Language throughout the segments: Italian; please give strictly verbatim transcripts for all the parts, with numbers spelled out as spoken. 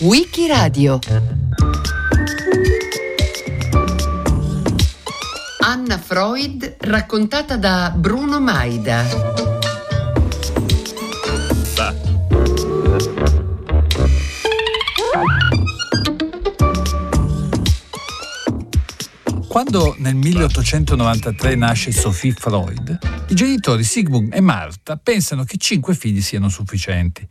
Wikiradio. Anna Freud raccontata da Bruno Maida. Quando nel milleottocentonovantatré nasce Sophie Freud, i genitori Sigmund e Martha pensano che cinque figli siano sufficienti.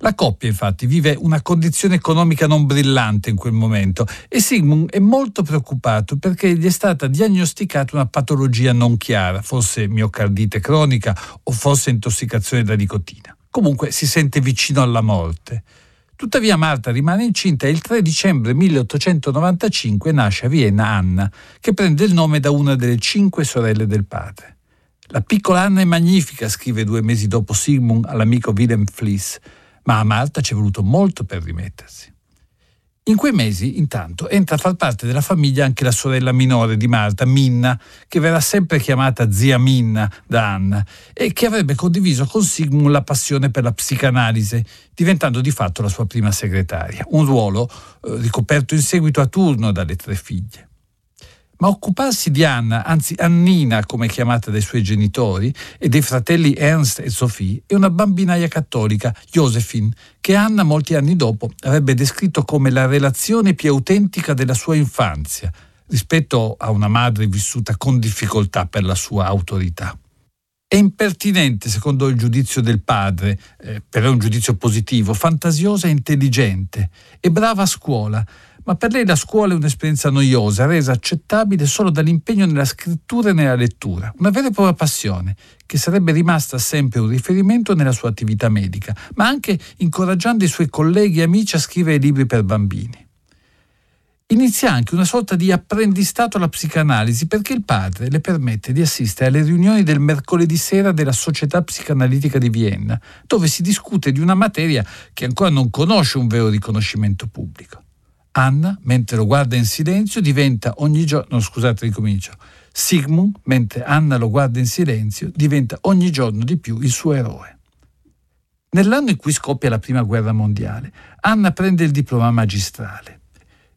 La coppia, infatti, vive una condizione economica non brillante in quel momento e Sigmund è molto preoccupato perché gli è stata diagnosticata una patologia non chiara, forse miocardite cronica o forse intossicazione da nicotina. Comunque si sente vicino alla morte. Tuttavia Martha rimane incinta e il tre dicembre milleottocentonovantacinque nasce a Vienna Anna, che prende il nome da una delle cinque sorelle del padre. «La piccola Anna è magnifica», scrive due mesi dopo Sigmund all'amico Wilhelm Fliess, ma a Martha ci è voluto molto per rimettersi. In quei mesi, intanto, entra a far parte della famiglia anche la sorella minore di Martha, Minna, che verrà sempre chiamata zia Minna da Anna e che avrebbe condiviso con Sigmund la passione per la psicanalisi, diventando di fatto la sua prima segretaria, un ruolo eh, ricoperto in seguito a turno dalle tre figlie. Ma occuparsi di Anna, anzi Annina come chiamata dai suoi genitori, e dei fratelli Ernst e Sophie, è una bambinaia cattolica, Josefin, che Anna molti anni dopo avrebbe descritto come la relazione più autentica della sua infanzia, rispetto a una madre vissuta con difficoltà per la sua autorità. È impertinente, secondo il giudizio del padre, eh, però è un giudizio positivo, fantasiosa e intelligente, è brava a scuola, ma per lei la scuola è un'esperienza noiosa, resa accettabile solo dall'impegno nella scrittura e nella lettura, una vera e propria passione, che sarebbe rimasta sempre un riferimento nella sua attività medica, ma anche incoraggiando i suoi colleghi e amici a scrivere libri per bambini. Inizia anche una sorta di apprendistato alla psicanalisi perché il padre le permette di assistere alle riunioni del mercoledì sera della Società Psicanalitica di Vienna, dove si discute di una materia che ancora non conosce un vero riconoscimento pubblico. Anna, mentre lo guarda in silenzio, diventa ogni giorno... No, scusate, ricomincio. Sigmund, mentre Anna lo guarda in silenzio, diventa ogni giorno di più il suo eroe. Nell'anno in cui scoppia la Prima Guerra Mondiale, Anna prende il diploma magistrale.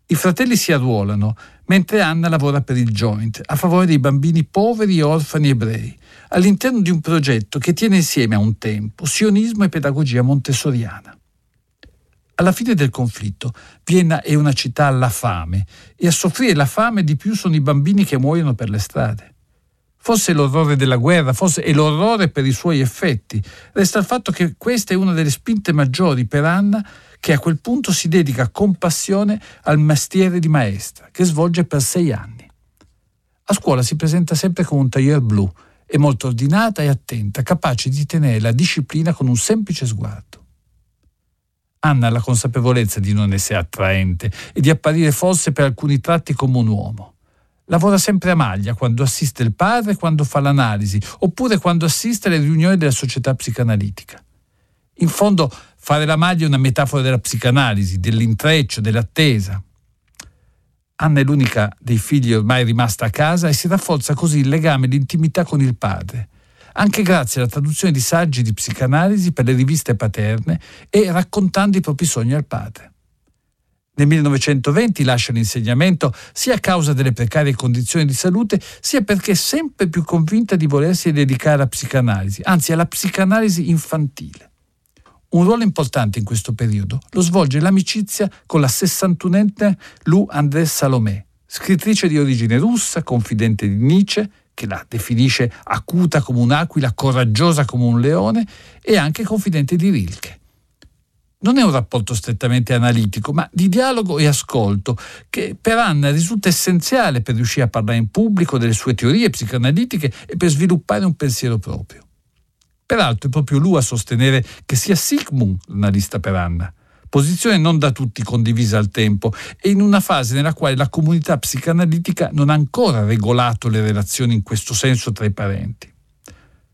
I fratelli si arruolano, mentre Anna lavora per il Joint, a favore dei bambini poveri e orfani ebrei, all'interno di un progetto che tiene insieme a un tempo sionismo e pedagogia montessoriana. Alla fine del conflitto, Vienna è una città alla fame e a soffrire la fame di più sono i bambini che muoiono per le strade. Forse l'orrore della guerra, forse è l'orrore per i suoi effetti. Resta il fatto che questa è una delle spinte maggiori per Anna, che a quel punto si dedica con passione al mestiere di maestra, che svolge per sei anni. A scuola si presenta sempre con un tailleur blu, è molto ordinata e attenta, capace di tenere la disciplina con un semplice sguardo. Anna ha la consapevolezza di non essere attraente e di apparire forse per alcuni tratti come un uomo. Lavora sempre a maglia quando assiste il padre, quando fa l'analisi, oppure quando assiste alle riunioni della società psicanalitica. In fondo, fare la maglia è una metafora della psicanalisi, dell'intreccio, dell'attesa. Anna è l'unica dei figli ormai rimasta a casa e si rafforza così il legame e l'intimità con il padre, anche grazie alla traduzione di saggi di psicanalisi per le riviste paterne e raccontando i propri sogni al padre. Nel millenovecentoventi lascia l'insegnamento sia a causa delle precarie condizioni di salute, sia perché è sempre più convinta di volersi dedicare alla psicanalisi, anzi alla psicanalisi infantile. Un ruolo importante in questo periodo lo svolge l'amicizia con la sessantunenne Lou André Salomé, scrittrice di origine russa, confidente di Nietzsche, che la definisce acuta come un'aquila, coraggiosa come un leone, e anche confidente di Rilke. Non è un rapporto strettamente analitico, ma di dialogo e ascolto, che per Anna risulta essenziale per riuscire a parlare in pubblico delle sue teorie psicanalitiche e per sviluppare un pensiero proprio. Peraltro è proprio lui a sostenere che sia Sigmund l'analista per Anna, posizione non da tutti condivisa al tempo e in una fase nella quale la comunità psicanalitica non ha ancora regolato le relazioni in questo senso tra i parenti.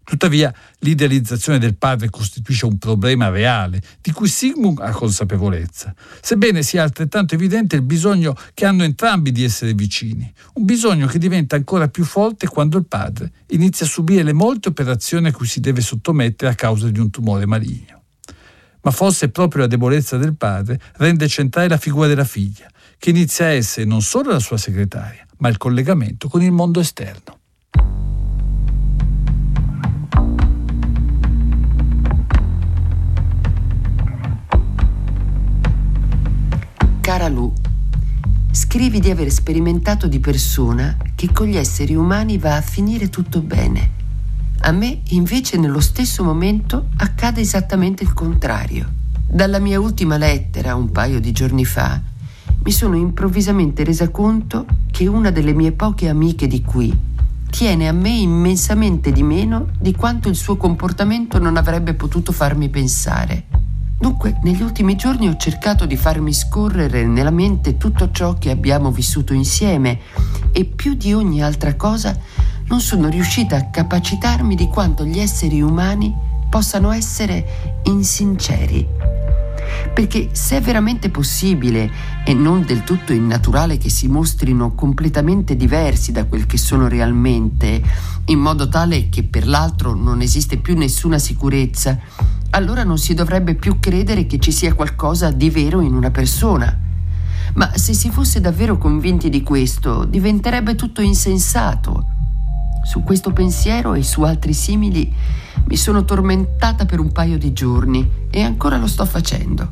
Tuttavia, l'idealizzazione del padre costituisce un problema reale, di cui Sigmund ha consapevolezza, sebbene sia altrettanto evidente il bisogno che hanno entrambi di essere vicini, un bisogno che diventa ancora più forte quando il padre inizia a subire le molte operazioni a cui si deve sottomettere a causa di un tumore maligno. ma forse proprio la debolezza del padre rende centrale la figura della figlia, che inizia a essere non solo la sua segretaria, ma il collegamento con il mondo esterno. Cara Lou, scrivi di aver sperimentato di persona che con gli esseri umani va a finire tutto bene. A me, invece, nello stesso momento accade esattamente il contrario. Dalla mia ultima lettera, un paio di giorni fa, mi sono improvvisamente resa conto che una delle mie poche amiche di qui tiene a me immensamente di meno di quanto il suo comportamento non avrebbe potuto farmi pensare. Dunque, negli ultimi giorni ho cercato di farmi scorrere nella mente tutto ciò che abbiamo vissuto insieme e più di ogni altra cosa non sono riuscita a capacitarmi di quanto gli esseri umani possano essere insinceri. Perché se è veramente possibile e non del tutto innaturale che si mostrino completamente diversi da quel che sono realmente, in modo tale che per l'altro non esiste più nessuna sicurezza, allora non si dovrebbe più credere che ci sia qualcosa di vero in una persona. Ma se si fosse davvero convinti di questo, diventerebbe tutto insensato. Su questo pensiero e su altri simili mi sono tormentata per un paio di giorni e ancora lo sto facendo.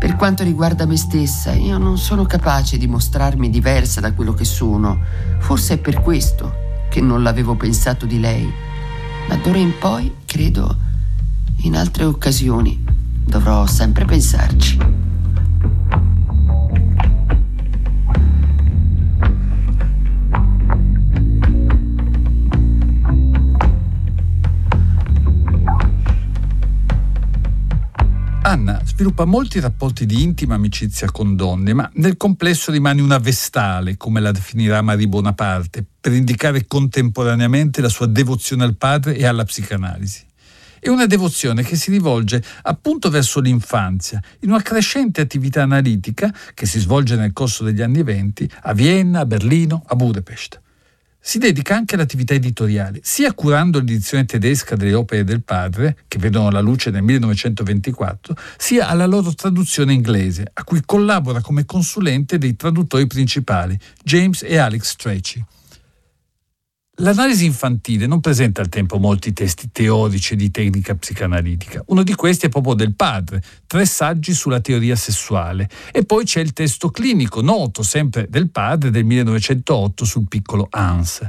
Per quanto riguarda me stessa, io non sono capace di mostrarmi diversa da quello che sono. Forse è per questo che non l'avevo pensato di lei. Ma d'ora in poi, credo, in altre occasioni dovrò sempre pensarci. Anna sviluppa molti rapporti di intima amicizia con donne, ma nel complesso rimane una vestale, come la definirà Marie Bonaparte, per indicare contemporaneamente la sua devozione al padre e alla psicanalisi. È una devozione che si rivolge appunto verso l'infanzia, in una crescente attività analitica che si svolge nel corso degli anni venti a Vienna, a Berlino, a Budapest. Si dedica anche all'attività editoriale, sia curando l'edizione tedesca delle opere del padre, che vedono la luce nel millenovecentoventiquattro, sia alla loro traduzione inglese, a cui collabora come consulente dei traduttori principali, James e Alex Strachey. L'analisi infantile non presenta al tempo molti testi teorici di tecnica psicanalitica. Uno di questi è proprio del padre, tre saggi sulla teoria sessuale. E poi c'è il testo clinico, noto sempre del padre, del millenovecentootto, sul piccolo Hans.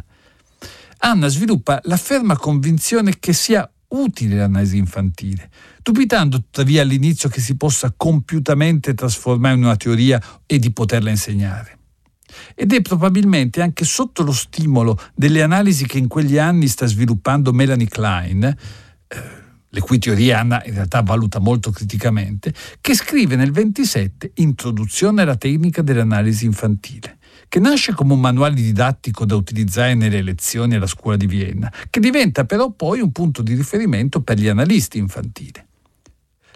Anna sviluppa la ferma convinzione che sia utile l'analisi infantile, dubitando tuttavia all'inizio che si possa compiutamente trasformare in una teoria e di poterla insegnare. Ed è probabilmente anche sotto lo stimolo delle analisi che in quegli anni sta sviluppando Melanie Klein, eh, le cui teorie Anna in realtà valuta molto criticamente, che scrive nel ventisette Introduzione alla tecnica dell'analisi infantile, che nasce come un manuale didattico da utilizzare nelle lezioni alla scuola di Vienna, che diventa però poi un punto di riferimento per gli analisti infantili.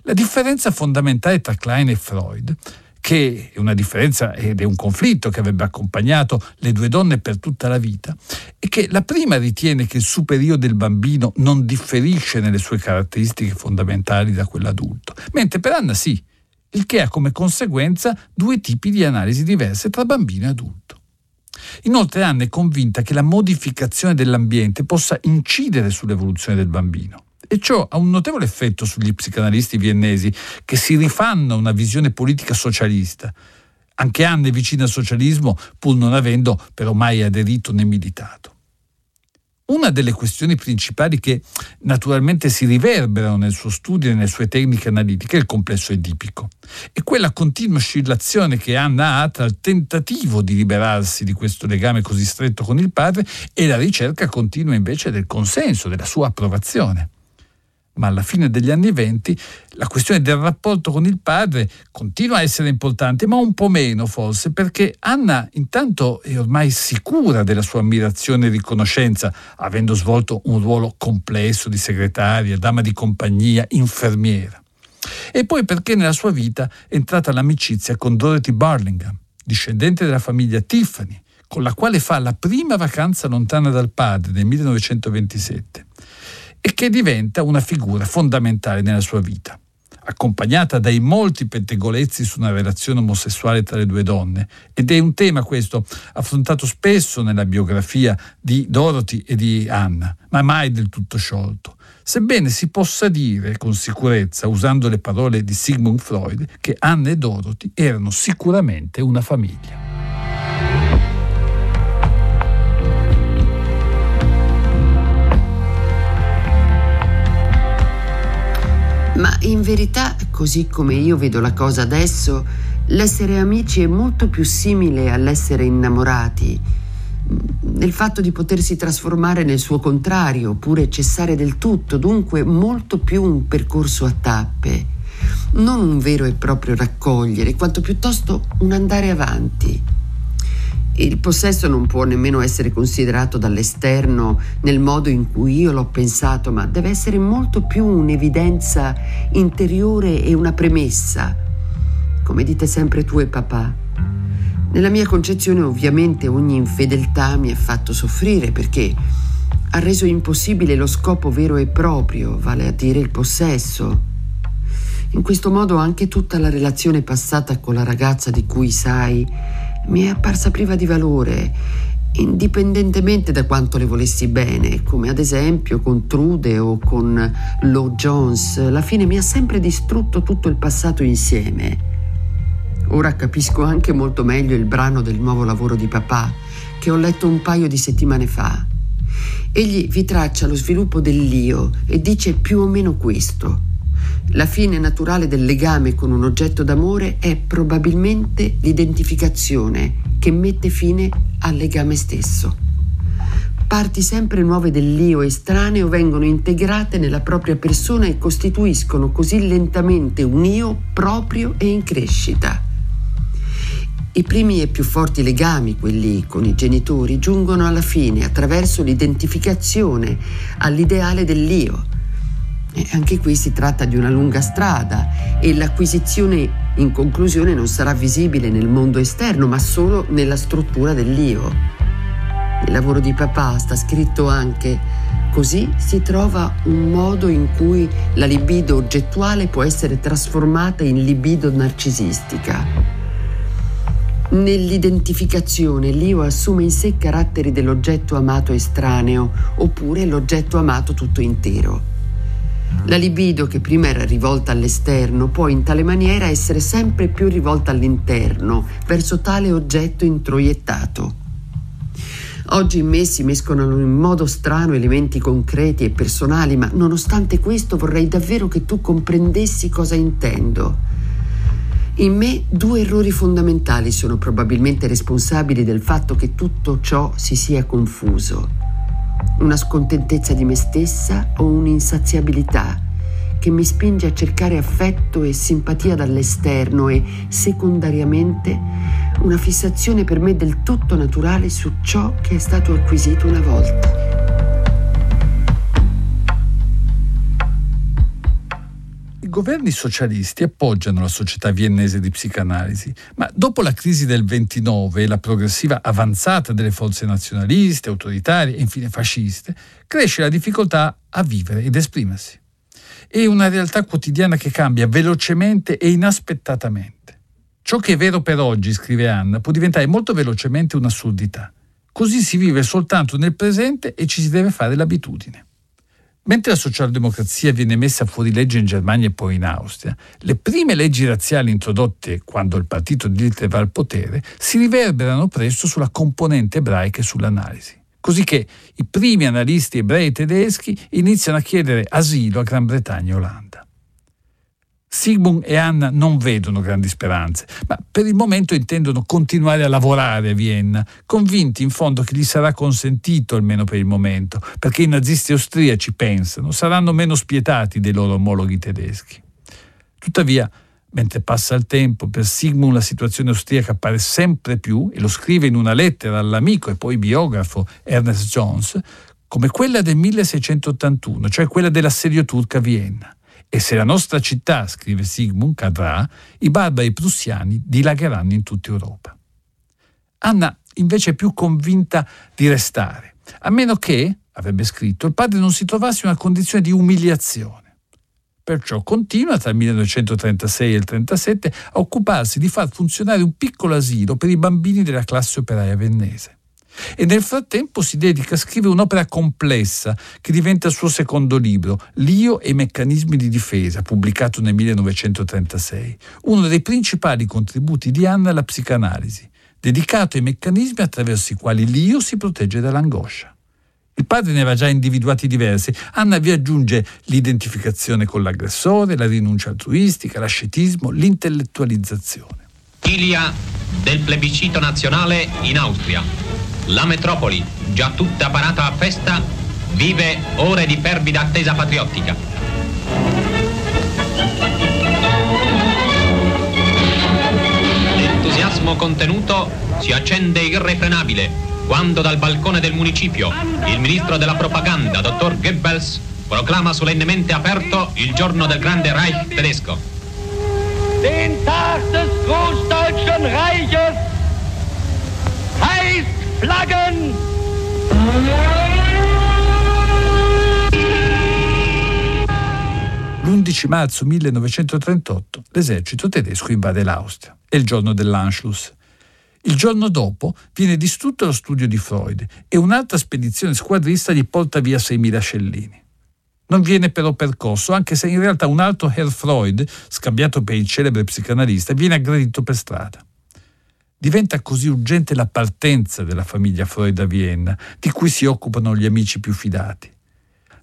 La differenza fondamentale tra Klein e Freud, che è una differenza ed è un conflitto che avrebbe accompagnato le due donne per tutta la vita, è che la prima ritiene che il superio del bambino non differisce nelle sue caratteristiche fondamentali da quell'adulto, mentre per Anna sì, il che ha come conseguenza due tipi di analisi diverse tra bambino e adulto. Inoltre Anna è convinta che la modificazione dell'ambiente possa incidere sull'evoluzione del bambino. E ciò ha un notevole effetto sugli psicanalisti viennesi, che si rifanno a una visione politica socialista. Anche Anna è vicina al socialismo, pur non avendo però mai aderito né militato. Una delle questioni principali che naturalmente si riverberano nel suo studio e nelle sue tecniche analitiche è il complesso edipico. E quella continua oscillazione che Anna ha tra il tentativo di liberarsi di questo legame così stretto con il padre e la ricerca continua invece del consenso, della sua approvazione. Ma alla fine degli anni venti la questione del rapporto con il padre continua a essere importante, ma un po' meno forse, perché Anna intanto è ormai sicura della sua ammirazione e riconoscenza, avendo svolto un ruolo complesso di segretaria, dama di compagnia, infermiera. E poi perché nella sua vita è entrata l'amicizia con Dorothy Burlingham, discendente della famiglia Tiffany, con la quale fa la prima vacanza lontana dal padre nel millenovecentoventisette. E che diventa una figura fondamentale nella sua vita. accompagnata dai molti pettegolezzi su una relazione omosessuale tra le due donne. Ed è un tema, questo, affrontato spesso nella biografia di Dorothy e di Anna, ma mai del tutto sciolto. Sebbene si possa dire con sicurezza, usando le parole di Sigmund Freud, che Anna e Dorothy erano sicuramente una famiglia. Ma in verità, così come io vedo la cosa adesso, l'essere amici è molto più simile all'essere innamorati, nel fatto di potersi trasformare nel suo contrario oppure cessare del tutto, dunque molto più un percorso a tappe, non un vero e proprio raccogliere, quanto piuttosto un andare avanti. Il possesso non può nemmeno essere considerato dall'esterno nel modo in cui io l'ho pensato, ma deve essere molto più un'evidenza interiore e una premessa, come dite sempre tu e papà. Nella mia concezione, ovviamente, ogni infedeltà mi ha fatto soffrire perché ha reso impossibile lo scopo vero e proprio, vale a dire il possesso. In questo modo anche tutta la relazione passata con la ragazza di cui sai mi è apparsa priva di valore, indipendentemente da quanto le volessi bene, come ad esempio con Trude o con Lou Jones. La fine mi ha sempre distrutto tutto il passato insieme. Ora capisco anche molto meglio il brano del nuovo lavoro di papà, che ho letto un paio di settimane fa. Egli vi traccia lo sviluppo dell'io e dice più o meno questo. La fine naturale del legame con un oggetto d'amore è probabilmente l'identificazione che mette fine al legame stesso. Parti sempre nuove dell'io estraneo vengono integrate nella propria persona e costituiscono così lentamente un io proprio e in crescita. I primi e più forti legami, quelli con i genitori, giungono alla fine attraverso l'identificazione all'ideale dell'io. E anche qui si tratta di una lunga strada e l'acquisizione in conclusione non sarà visibile nel mondo esterno, ma solo nella struttura dell'io. Nel lavoro di papà sta scritto anche: così si trova un modo in cui la libido oggettuale può essere trasformata in libido narcisistica. Nell'identificazione l'io assume in sé caratteri dell'oggetto amato estraneo oppure l'oggetto amato tutto intero. La libido, che prima era rivolta all'esterno, può in tale maniera essere sempre più rivolta all'interno, verso tale oggetto introiettato. Oggi in me si mescolano in modo strano elementi concreti e personali, ma nonostante questo vorrei davvero che tu comprendessi cosa intendo. In me due errori fondamentali sono probabilmente responsabili del fatto che tutto ciò si sia confuso. Una scontentezza di me stessa o un'insaziabilità che mi spinge a cercare affetto e simpatia dall'esterno e, secondariamente, una fissazione per me del tutto naturale su ciò che è stato acquisito una volta. I governi socialisti appoggiano la società viennese di psicanalisi, ma dopo la crisi del ventinove e la progressiva avanzata delle forze nazionaliste, autoritarie e infine fasciste, cresce la difficoltà a vivere ed esprimersi. È una realtà quotidiana che cambia velocemente e inaspettatamente. Ciò che è vero per oggi, scrive Anna, può diventare molto velocemente un'assurdità. Così si vive soltanto nel presente e ci si deve fare l'abitudine. Mentre la socialdemocrazia viene messa fuori legge in Germania e poi in Austria, le prime leggi razziali introdotte quando il partito di Hitler va al potere si riverberano presto sulla componente ebraica e sull'analisi. Così che i primi analisti ebrei tedeschi iniziano a chiedere asilo a Gran Bretagna e Olanda. Sigmund e Anna non vedono grandi speranze, ma per il momento intendono continuare a lavorare a Vienna, convinti in fondo che gli sarà consentito, almeno per il momento, perché i nazisti austriaci, pensano, saranno meno spietati dei loro omologhi tedeschi. Tuttavia, mentre passa il tempo, per Sigmund la situazione austriaca appare sempre più, e lo scrive in una lettera all'amico e poi biografo Ernest Jones, come quella del milleseicentottantuno, cioè quella dell'assedio turco a Vienna. E se la nostra città, scrive Sigmund, cadrà, i barbari prussiani dilagheranno in tutta Europa. Anna invece è più convinta di restare, a meno che, avrebbe scritto, il padre non si trovasse in una condizione di umiliazione. Perciò continua tra il millenovecentotrentasei e il trentasette a occuparsi di far funzionare un piccolo asilo per i bambini della classe operaia viennese. E nel frattempo si dedica a scrivere un'opera complessa che diventa il suo secondo libro, L'Io e i meccanismi di difesa, pubblicato nel millenovecentotrentasei, uno dei principali contributi di Anna alla psicanalisi, dedicato ai meccanismi attraverso i quali l'io si protegge dall'angoscia. Il padre ne aveva già individuati diversi. Anna vi aggiunge l'identificazione con l'aggressore, la rinuncia altruistica, l'ascetismo, l'intellettualizzazione. Vigilia del plebiscito nazionale in Austria. La metropoli, già tutta parata a festa, vive ore di fervida attesa patriottica. L'entusiasmo contenuto si accende irrefrenabile quando dal balcone del municipio il ministro della propaganda, dottor Goebbels, proclama solennemente aperto il giorno del grande Reich tedesco. Den Tag des Großdeutschen Reiches heißt Flaggen! l'undici marzo millenovecentotrentotto l'esercito tedesco invade l'Austria. È il giorno dell'Anschluss. Il giorno dopo viene distrutto lo studio di Freud e un'altra spedizione squadrista gli porta via seimila scellini. Non viene però percosso, anche se in realtà un altro Herr Freud, scambiato per il celebre psicanalista, viene aggredito per strada. Diventa così urgente la partenza della famiglia Freud a Vienna, di cui si occupano gli amici più fidati.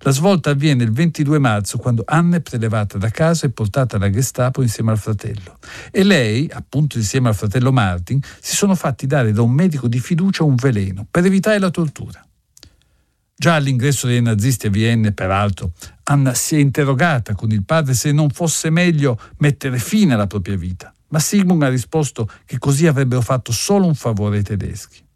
La svolta avviene il ventidue marzo, quando Anna è prelevata da casa e portata alla Gestapo insieme al fratello. E lei, appunto insieme al fratello Martin, si sono fatti dare da un medico di fiducia un veleno per evitare la tortura. Già all'ingresso dei nazisti a Vienna, peraltro, Anna si è interrogata con il padre se non fosse meglio mettere fine alla propria vita. Ma Sigmund ha risposto che così avrebbero fatto solo un favore ai tedeschi.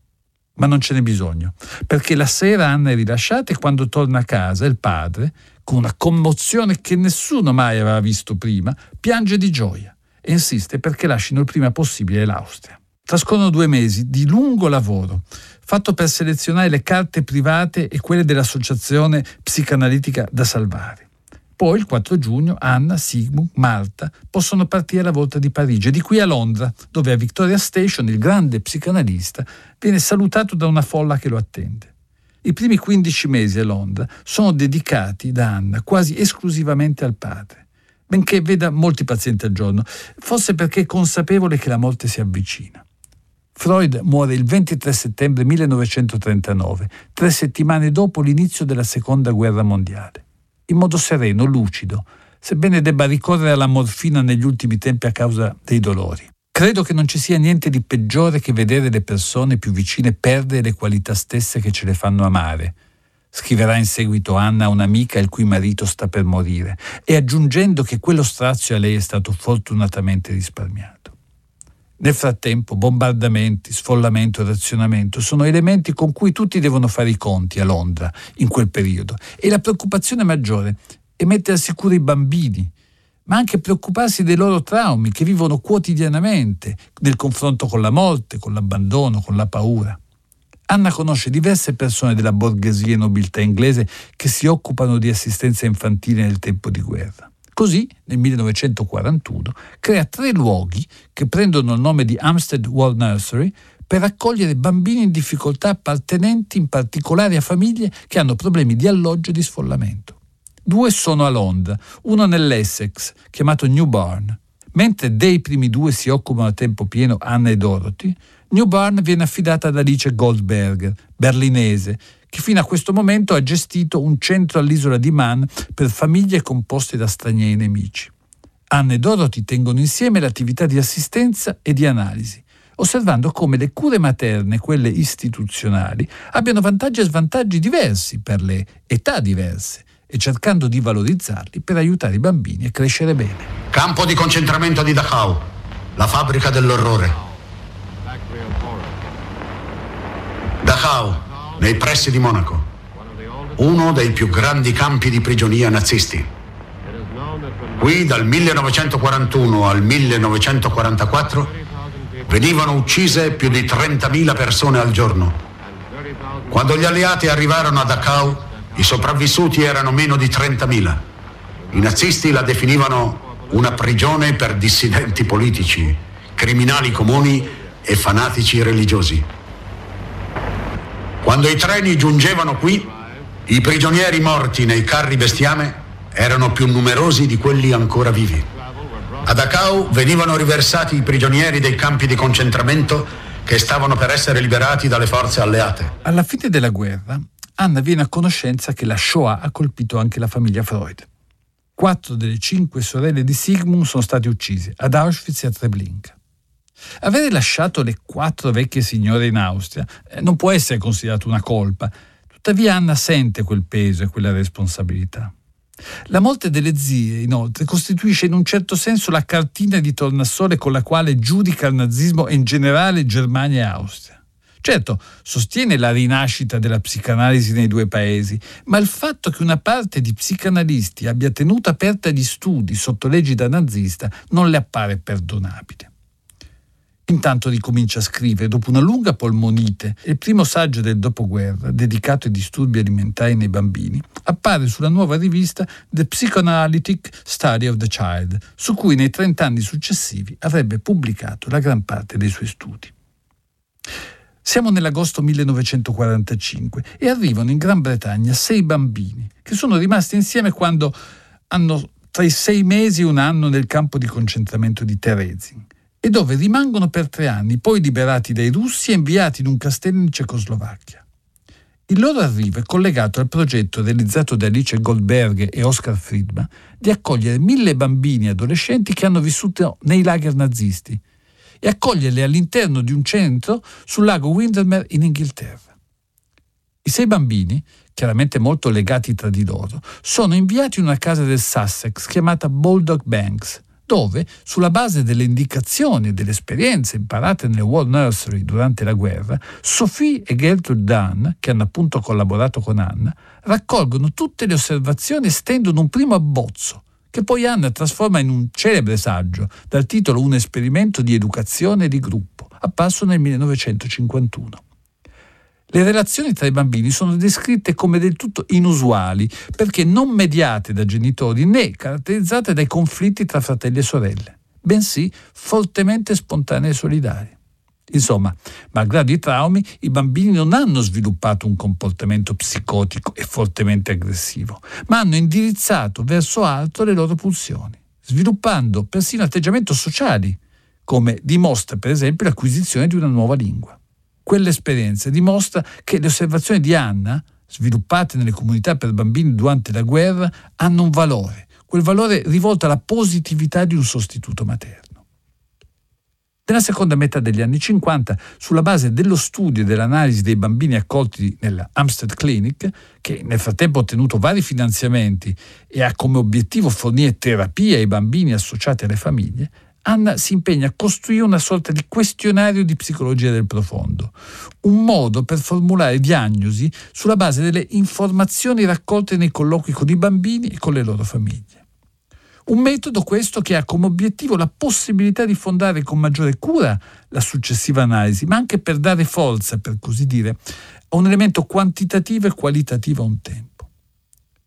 Ma non ce n'è bisogno, perché la sera Anna è rilasciata e quando torna a casa il padre, con una commozione che nessuno mai aveva visto prima, piange di gioia e insiste perché lasciano il prima possibile l'Austria. Trascorrono due mesi di lungo lavoro, fatto per selezionare le carte private e quelle dell'associazione psicanalitica da salvare. Poi, il quattro giugno, Anna, Sigmund, Marta possono partire alla volta di Parigi e di qui a Londra, dove a Victoria Station il grande psicanalista viene salutato da una folla che lo attende. I primi quindici mesi a Londra sono dedicati da Anna quasi esclusivamente al padre, benché veda molti pazienti al giorno, forse perché è consapevole che la morte si avvicina. Freud muore il ventitré settembre millenovecentotrentanove, tre settimane dopo l'inizio della Seconda Guerra Mondiale. In modo sereno, lucido, sebbene debba ricorrere alla morfina negli ultimi tempi a causa dei dolori. Credo che non ci sia niente di peggiore che vedere le persone più vicine perdere le qualità stesse che ce le fanno amare. Scriverà in seguito Anna a un'amica il cui marito sta per morire e aggiungendo che quello strazio a lei è stato fortunatamente risparmiato. Nel frattempo bombardamenti, sfollamento e razionamento sono elementi con cui tutti devono fare i conti a Londra in quel periodo e la preoccupazione maggiore è mettere al sicuro i bambini, ma anche preoccuparsi dei loro traumi che vivono quotidianamente nel confronto con la morte, con l'abbandono, con la paura. Anna conosce diverse persone della borghesia e nobiltà inglese che si occupano di assistenza infantile nel tempo di guerra. Così, nel millenovecentoquarantuno, crea tre luoghi che prendono il nome di Hampstead War Nursery per accogliere bambini in difficoltà appartenenti in particolare a famiglie che hanno problemi di alloggio e di sfollamento. Due sono a Londra, uno nell'Essex, chiamato New Barn. Mentre dei primi due si occupano a tempo pieno Anna e Dorothy, New Barn viene affidata ad Alice Goldberger, berlinese, che fino a questo momento ha gestito un centro all'isola di Man per famiglie composte da stranieri nemici. Anna e Dorothy tengono insieme l'attività di assistenza e di analisi, osservando come le cure materne e quelle istituzionali abbiano vantaggi e svantaggi diversi per le età diverse e cercando di valorizzarli per aiutare i bambini a crescere bene. Campo di concentramento di Dachau, la fabbrica dell'orrore. Dachau, nei pressi di Monaco, uno dei più grandi campi di prigionia nazisti. Qui dal millenovecentoquarantuno al millenovecentoquarantaquattro venivano uccise più di trentamila persone al giorno. Quando gli alleati arrivarono a Dachau, i sopravvissuti erano meno di trentamila I nazisti la definivano una prigione per dissidenti politici, criminali comuni e fanatici religiosi. Quando i treni giungevano qui, i prigionieri morti nei carri bestiame erano più numerosi di quelli ancora vivi. A Dachau venivano riversati i prigionieri dei campi di concentramento che stavano per essere liberati dalle forze alleate. Alla fine della guerra, Anna viene a conoscenza che la Shoah ha colpito anche la famiglia Freud. Quattro delle cinque sorelle di Sigmund sono state uccise, ad Auschwitz e a Treblinka. Avere lasciato le quattro vecchie signore in Austria non può essere considerato una colpa, tuttavia Anna sente quel peso e quella responsabilità. La morte delle zie, inoltre, costituisce in un certo senso la cartina di tornasole con la quale giudica il nazismo e in generale Germania e Austria. Certo, sostiene la rinascita della psicanalisi nei due paesi, ma il fatto che una parte di psicanalisti abbia tenuto aperta gli studi sotto l'egida nazista non le appare perdonabile. Intanto ricomincia a scrivere, dopo una lunga polmonite, il primo saggio del dopoguerra, dedicato ai disturbi alimentari nei bambini, appare sulla nuova rivista The Psychoanalytic Study of the Child, su cui nei trent'anni successivi avrebbe pubblicato la gran parte dei suoi studi. Siamo nell'agosto millenovecentoquarantacinque e arrivano in Gran Bretagna sei bambini, che sono rimasti insieme quando hanno tra i sei mesi e un anno nel campo di concentramento di Terezin, e dove rimangono per tre anni, poi liberati dai russi e inviati in un castello in Cecoslovacchia. Il loro arrivo è collegato al progetto realizzato da Alice Goldberger e Oscar Friedman di accogliere mille bambini e adolescenti che hanno vissuto nei lager nazisti e accoglierli all'interno di un centro sul lago Windermere in Inghilterra. I sei bambini, chiaramente molto legati tra di loro, sono inviati in una casa del Sussex chiamata Baldock Banks, dove, sulla base delle indicazioni e delle esperienze imparate nelle War Nursery durante la guerra, Sophie e Gertrude Dunn, che hanno appunto collaborato con Anna, raccolgono tutte le osservazioni e stendono un primo abbozzo, che poi Anna trasforma in un celebre saggio, dal titolo Un esperimento di educazione di gruppo, apparso nel millenovecentocinquantuno. Le relazioni tra i bambini sono descritte come del tutto inusuali, perché non mediate da genitori né caratterizzate dai conflitti tra fratelli e sorelle, bensì fortemente spontanee e solidali. Insomma, malgrado i traumi, i bambini non hanno sviluppato un comportamento psicotico e fortemente aggressivo, ma hanno indirizzato verso altro le loro pulsioni, sviluppando persino atteggiamenti sociali, come dimostra per esempio l'acquisizione di una nuova lingua. Quell'esperienza dimostra che le osservazioni di Anna, sviluppate nelle comunità per bambini durante la guerra, hanno un valore, quel valore rivolto alla positività di un sostituto materno. Nella seconda metà degli anni cinquanta, sulla base dello studio e dell'analisi dei bambini accolti nella Hampstead Clinic, che nel frattempo ha ottenuto vari finanziamenti e ha come obiettivo fornire terapia ai bambini associati alle famiglie, Anna si impegna a costruire una sorta di questionario di psicologia del profondo, un modo per formulare diagnosi sulla base delle informazioni raccolte nei colloqui con i bambini e con le loro famiglie. Un metodo questo che ha come obiettivo la possibilità di fondare con maggiore cura la successiva analisi, ma anche per dare forza, per così dire, a un elemento quantitativo e qualitativo a un tempo.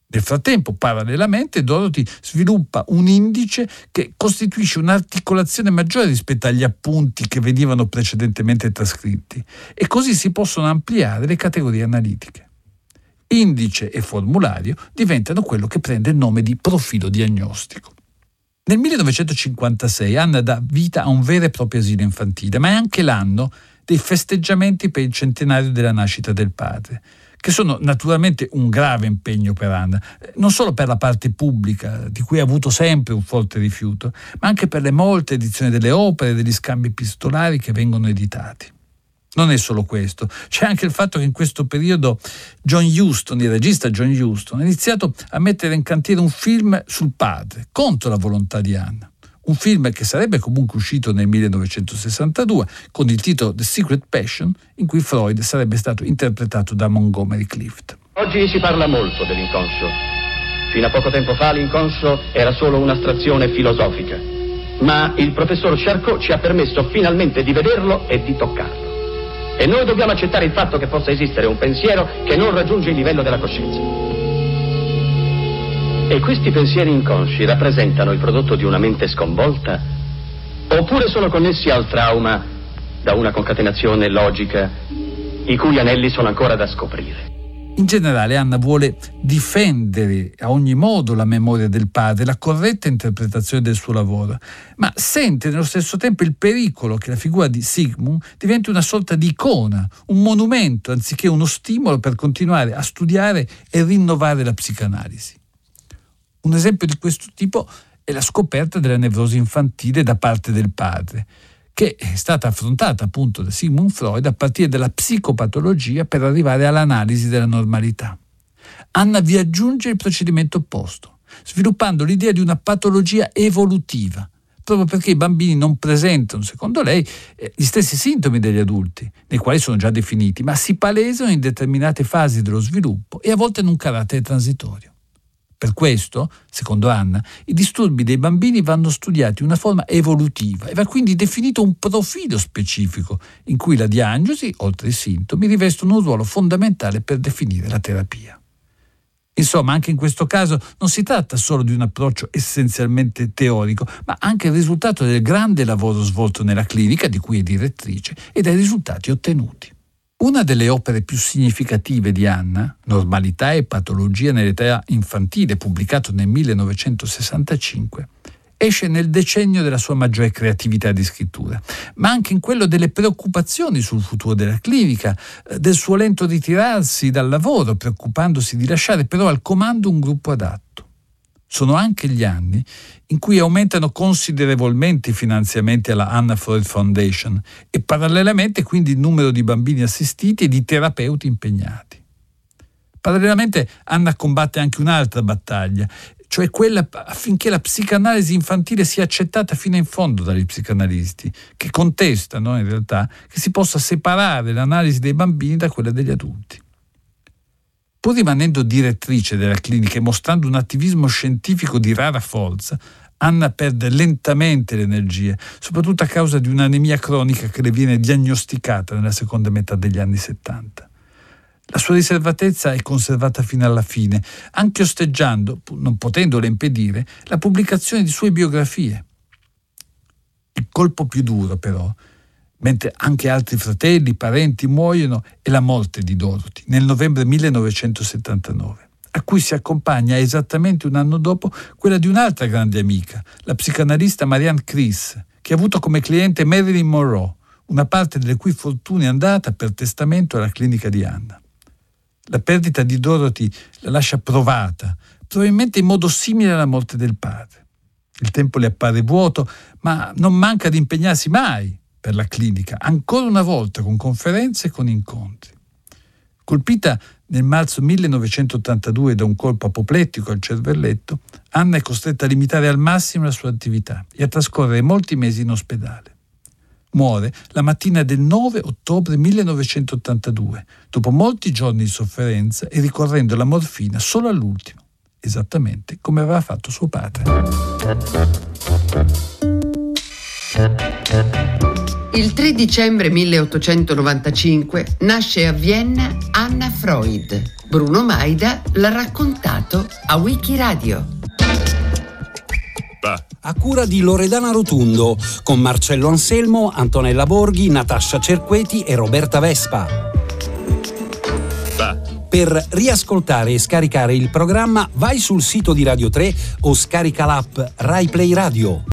Nel frattempo, parallelamente, Dorothy sviluppa un indice che costituisce un'articolazione maggiore rispetto agli appunti che venivano precedentemente trascritti, e così si possono ampliare le categorie analitiche. Indice e formulario diventano quello che prende il nome di profilo diagnostico. Nel millenovecentocinquantasei Anna dà vita a un vero e proprio asilo infantile, ma è anche l'anno dei festeggiamenti per il centenario della nascita del padre, che sono naturalmente un grave impegno per Anna, non solo per la parte pubblica, di cui ha avuto sempre un forte rifiuto, ma anche per le molte edizioni delle opere e degli scambi epistolari che vengono editati. Non è solo questo, c'è anche il fatto che in questo periodo John Huston, il regista John Huston, ha iniziato a mettere in cantiere un film sul padre, contro la volontà di Anna. Un film che sarebbe comunque uscito nel millenovecentosessantadue con il titolo The Secret Passion, in cui Freud sarebbe stato interpretato da Montgomery Clift. Oggi si parla molto dell'inconscio. Fino a poco tempo fa l'inconscio era solo un'astrazione filosofica, ma il professor Charcot ci ha permesso finalmente di vederlo e di toccarlo. E noi dobbiamo accettare il fatto che possa esistere un pensiero che non raggiunge il livello della coscienza. E questi pensieri inconsci rappresentano il prodotto di una mente sconvolta oppure sono connessi al trauma da una concatenazione logica i cui anelli sono ancora da scoprire? In generale Anna vuole difendere a ogni modo la memoria del padre, la corretta interpretazione del suo lavoro, ma sente nello stesso tempo il pericolo che la figura di Sigmund diventi una sorta di icona, un monumento, anziché uno stimolo per continuare a studiare e rinnovare la psicanalisi. Un esempio di questo tipo è la scoperta della nevrosi infantile da parte del padre, che è stata affrontata appunto da Sigmund Freud a partire dalla psicopatologia per arrivare all'analisi della normalità. Anna vi aggiunge il procedimento opposto, sviluppando l'idea di una patologia evolutiva, proprio perché i bambini non presentano, secondo lei, gli stessi sintomi degli adulti, nei quali sono già definiti, ma si palesano in determinate fasi dello sviluppo e a volte in un carattere transitorio. Per questo, secondo Anna, i disturbi dei bambini vanno studiati in una forma evolutiva e va quindi definito un profilo specifico in cui la diagnosi, oltre ai sintomi, rivestono un ruolo fondamentale per definire la terapia. Insomma, anche in questo caso non si tratta solo di un approccio essenzialmente teorico, ma anche il risultato del grande lavoro svolto nella clinica di cui è direttrice e dai risultati ottenuti. Una delle opere più significative di Anna, Normalità e patologia nell'età infantile, pubblicato nel millenovecentosessantacinque, esce nel decennio della sua maggiore creatività di scrittura, ma anche in quello delle preoccupazioni sul futuro della clinica, del suo lento ritirarsi dal lavoro, preoccupandosi di lasciare però al comando un gruppo adatto. Sono anche gli anni in cui aumentano considerevolmente i finanziamenti alla Anna Freud Foundation e parallelamente quindi il numero di bambini assistiti e di terapeuti impegnati. Parallelamente Anna combatte anche un'altra battaglia, cioè quella affinché la psicanalisi infantile sia accettata fino in fondo dagli psicanalisti, che contestano in realtà che si possa separare l'analisi dei bambini da quella degli adulti. Pur rimanendo direttrice della clinica e mostrando un attivismo scientifico di rara forza, Anna perde lentamente le energie, soprattutto a causa di un'anemia cronica che le viene diagnosticata nella seconda metà degli anni settanta. La sua riservatezza è conservata fino alla fine, anche osteggiando, non potendole impedire, la pubblicazione di sue biografie. Il colpo più duro, però, mentre anche altri fratelli, parenti muoiono, è la morte di Dorothy nel novembre millenovecentosettantanove, a cui si accompagna esattamente un anno dopo quella di un'altra grande amica, la psicanalista Marianne Criss, che ha avuto come cliente Marilyn Monroe, una parte delle cui fortune è andata per testamento alla clinica di Anna. La perdita di Dorothy la lascia provata, probabilmente in modo simile alla morte del padre. Il tempo le appare vuoto, ma non manca di impegnarsi mai per la clinica, ancora una volta con conferenze e con incontri. Colpita nel marzo millenovecentottantadue da un colpo apoplettico al cervelletto, Anna è costretta a limitare al massimo la sua attività e a trascorrere molti mesi in ospedale. Muore la mattina del nove ottobre millenovecentottantadue, dopo molti giorni di sofferenza e ricorrendo alla morfina solo all'ultimo, esattamente come aveva fatto suo padre. Il tre dicembre milleottocentonovantacinque nasce a Vienna Anna Freud. Bruno Maida l'ha raccontato a Wikiradio. A cura di Loredana Rotundo, con Marcello Anselmo, Antonella Borghi, Natascia Cerqueti e Roberta Vespa. Per riascoltare e scaricare il programma vai sul sito di Radio tre o scarica l'app RaiPlay Radio.